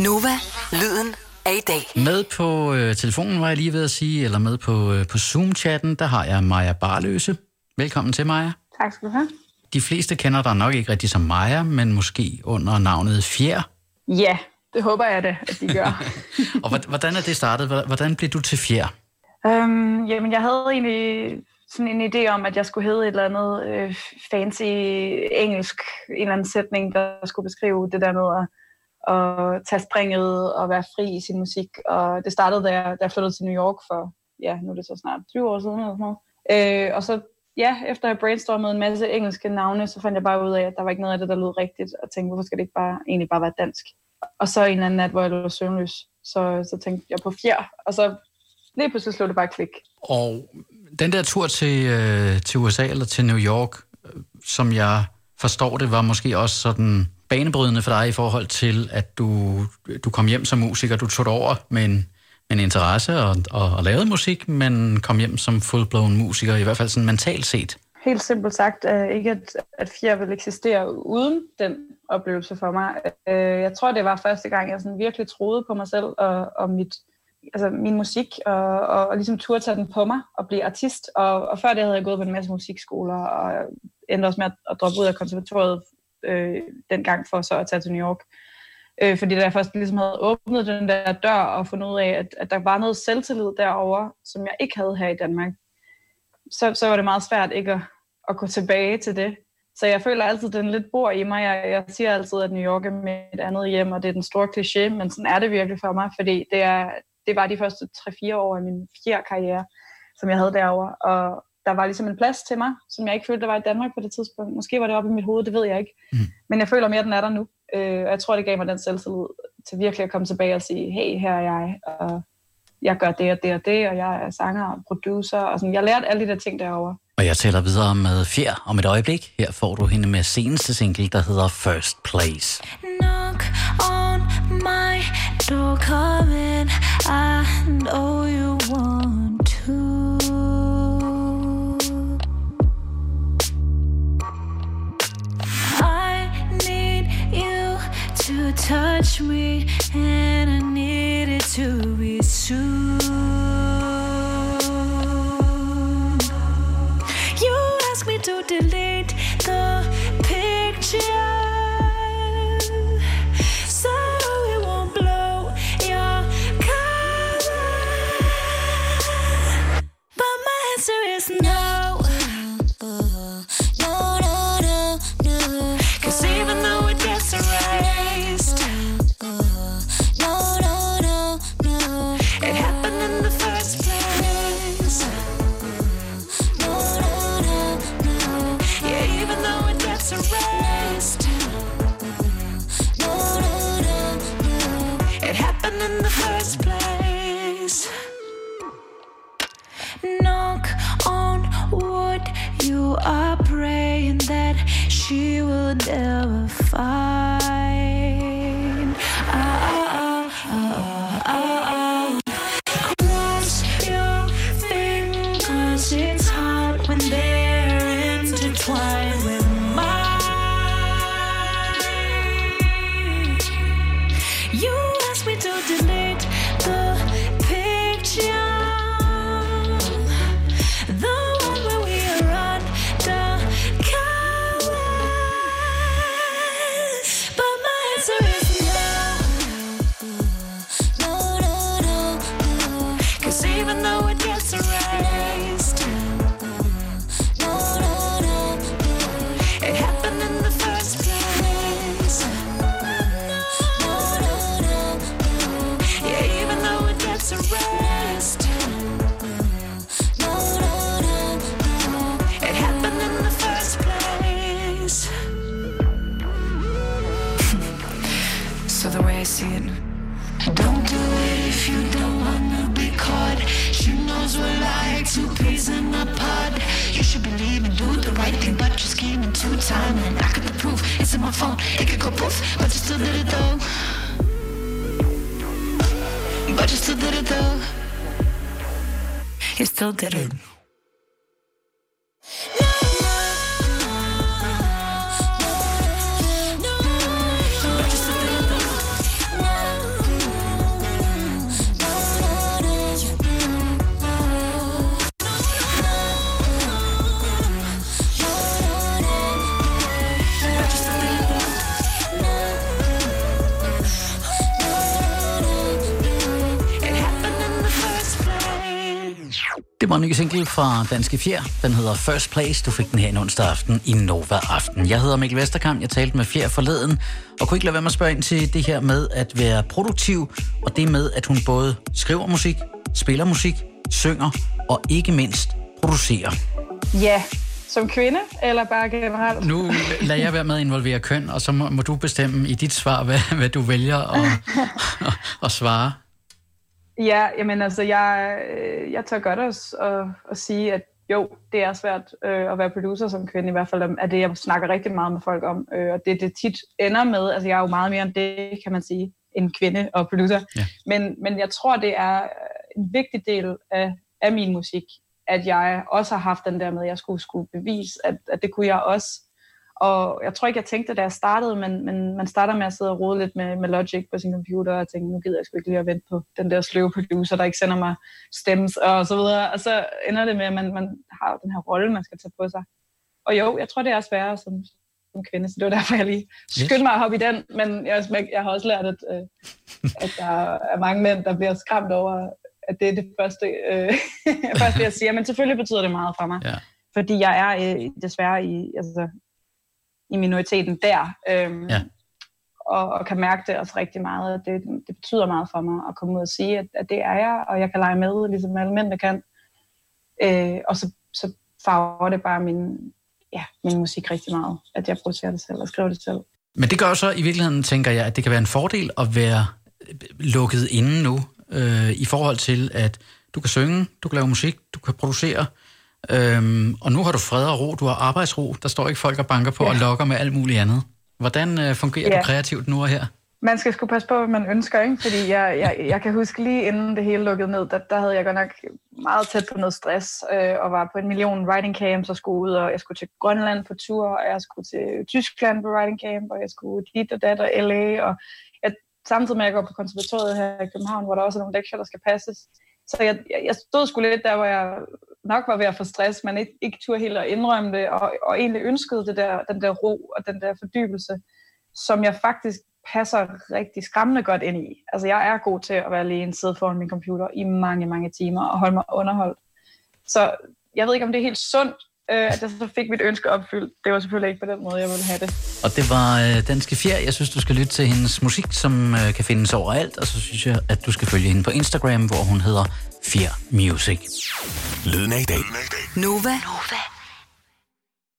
NOVA, lyden af i dag. Med på telefonen, var jeg lige ved at sige, eller med på Zoom-chatten, der har jeg Maja Barløse. Velkommen til, Maja. Tak skal du have. De fleste kender dig nok ikke rigtig som Maja, men måske under navnet Fjer. Ja, det håber jeg da, at de gør. Og hvordan er det startet? Hvordan blev du til Fjer? Jamen, jeg havde egentlig sådan en idé om, at jeg skulle hedde et eller andet fancy engelsk, en eller anden sætning, der skulle beskrive det der med at tage springet og være fri i sin musik. Og det startede, da jeg flyttede til New York for, ja, nu er det så snart 20 år siden eller sådan noget. Og så, ja, efter jeg brainstormede en masse engelske navne, så fandt jeg bare ud af, at der var ikke noget af det, der lød rigtigt, og tænkte, hvorfor skal det ikke egentlig bare være dansk? Og så en eller anden nat, hvor jeg lå søvnløs, så tænkte jeg på Fjer, og så lige pludselig slog det bare klik. Og den der tur til USA eller til New York, som jeg forstår det, var måske også sådan banebrydende for dig i forhold til, at du kom hjem som musiker, du tog over med en interesse og lavede musik, men kom hjem som full-blown musiker, i hvert fald sådan mentalt set. Helt simpelt sagt, ikke at Fjer ville eksistere uden den oplevelse for mig. Jeg tror, det var første gang, jeg sådan virkelig troede på mig selv og min musik, og ligesom turde tage den på mig og blive artist. Og før det havde jeg gået på en masse musikskoler, og endte også med at droppe ud af konservatoriet dengang for så at tage til New York. Fordi da jeg først ligesom havde åbnet den der dør og fundet ud af, at der var noget selvtillid derovre, som jeg ikke havde her i Danmark, så var det meget svært ikke at gå tilbage til det. Så jeg føler altid, den lidt bor i mig. Jeg siger altid, at New York er mit andet hjem, og det er den store kliché, men sådan er det virkelig for mig, fordi det var de første 3-4 år af min fjerde karriere, som jeg havde derovre. Og der var ligesom en plads til mig, som jeg ikke følte, der var i Danmark på det tidspunkt. Måske var det oppe i mit hoved, det ved jeg ikke. Mm. Men jeg føler mere, at den er der nu. Og jeg tror, det gav mig den selvtillid til virkelig at komme tilbage og sige, hey, her er jeg, og jeg gør det og det og det, og jeg er sanger og producer, og sådan. Jeg lærte alle de der ting derovre. Og jeg taler videre med Fjer om et øjeblik. Her får du hende med seneste single, der hedder First Place. Knock on my door, come in, I know you want to. I need you to touch me, and I need it to be soon. To delete the picture so it won't blow your cover, but my answer is no. No, no, no, no. Cause even though it gets erased, no, no, no, no. It happened in the first place. It happened in the first place. Knock on wood, you are praying that she will never find. Oh, oh, oh, oh, oh. Cross your fingers, it's hard when they're intertwined with. det var en ny single fra danske Fjer. Den hedder First Place. Du fik den her en onsdag aften i Nova Aften. Jeg hedder Mikkel Vesterkamp. Jeg talte med Fjer forleden, og kunne ikke lade være med at spørge ind til det her med at være produktiv, og det med, at hun både skriver musik, spiller musik, synger, og ikke mindst producerer. Ja, som kvinde, eller bare generelt? Nu lader jeg være med at involvere køn, og så må du bestemme i dit svar, hvad du vælger at svare. Ja, jamen altså, jeg tør godt også at sige, at jo, det er svært at være producer som kvinde, i hvert fald er det, jeg snakker rigtig meget med folk om, og det tit ender med, altså jeg er jo meget mere end det, kan man sige, en kvinde og producer, ja. Men jeg tror, det er en vigtig del af min musik, at jeg også har haft den der med, at jeg skulle bevise, at det kunne jeg også. Og jeg tror ikke, jeg tænkte, da jeg startede, men man starter med at sidde og rode lidt med Logic på sin computer, og tænke, nu gider jeg sgu ikke lige at vente på den der sløve producer, der ikke sender mig stems og så videre. Og så ender det med, at man har den her rolle, man skal tage på sig. Og jo, jeg tror, det er sværere som kvinde, så det var derfor, jeg lige skyndte mig at hoppe i den. Men jeg har også lært, at der er mange mænd, der bliver skræmt over, at det er det første, jeg siger. Men selvfølgelig betyder det meget for mig, fordi jeg er desværre i minoriteten der, og kan mærke det også rigtig meget, og det betyder meget for mig at komme ud og sige, at det er jeg, og jeg kan lege med, ligesom alle mænd kan, og så farver det bare min musik rigtig meget, at jeg producerer det selv og skriver det selv. Men det gør så i virkeligheden, tænker jeg, at det kan være en fordel at være lukket inde nu, i forhold til, at du kan synge, du kan lave musik, du kan producere, og nu har du fred og ro, du har arbejdsro, der står ikke folk og banker på og lokker med alt muligt andet. Hvordan fungerer du kreativt nu og her? Man skal sgu passe på, hvad man ønsker, ikke? Fordi jeg kan huske lige inden det hele lukkede ned, der havde jeg godt nok meget tæt på noget stress, og var på 1 million writing camps og skulle ud, og jeg skulle til Grønland på tur, og jeg skulle til Tyskland på writing camp, og jeg skulle dit og dat og LA, og samtidig med at jeg går på konservatoriet her i København, hvor der også er nogle lektier, der skal passes. Så jeg stod sgu lidt der, hvor jeg nok var ved at få stress, men ikke turde helt at indrømme det, og egentlig ønskede den der ro og den der fordybelse, som jeg faktisk passer rigtig skræmmende godt ind i. Altså jeg er god til at være alene, sidde foran min computer i mange, mange timer og holde mig underholdt. Så jeg ved ikke, om det er helt sundt, at jeg så fik mit ønske opfyldt. Det var selvfølgelig ikke på den måde, jeg ville have det. Og det var danske Fjer. Jeg synes, du skal lytte til hendes musik, som kan findes overalt. Og så synes jeg, at du skal følge hende på Instagram, hvor hun hedder Fjer Music. Lyden er i dag. Nova.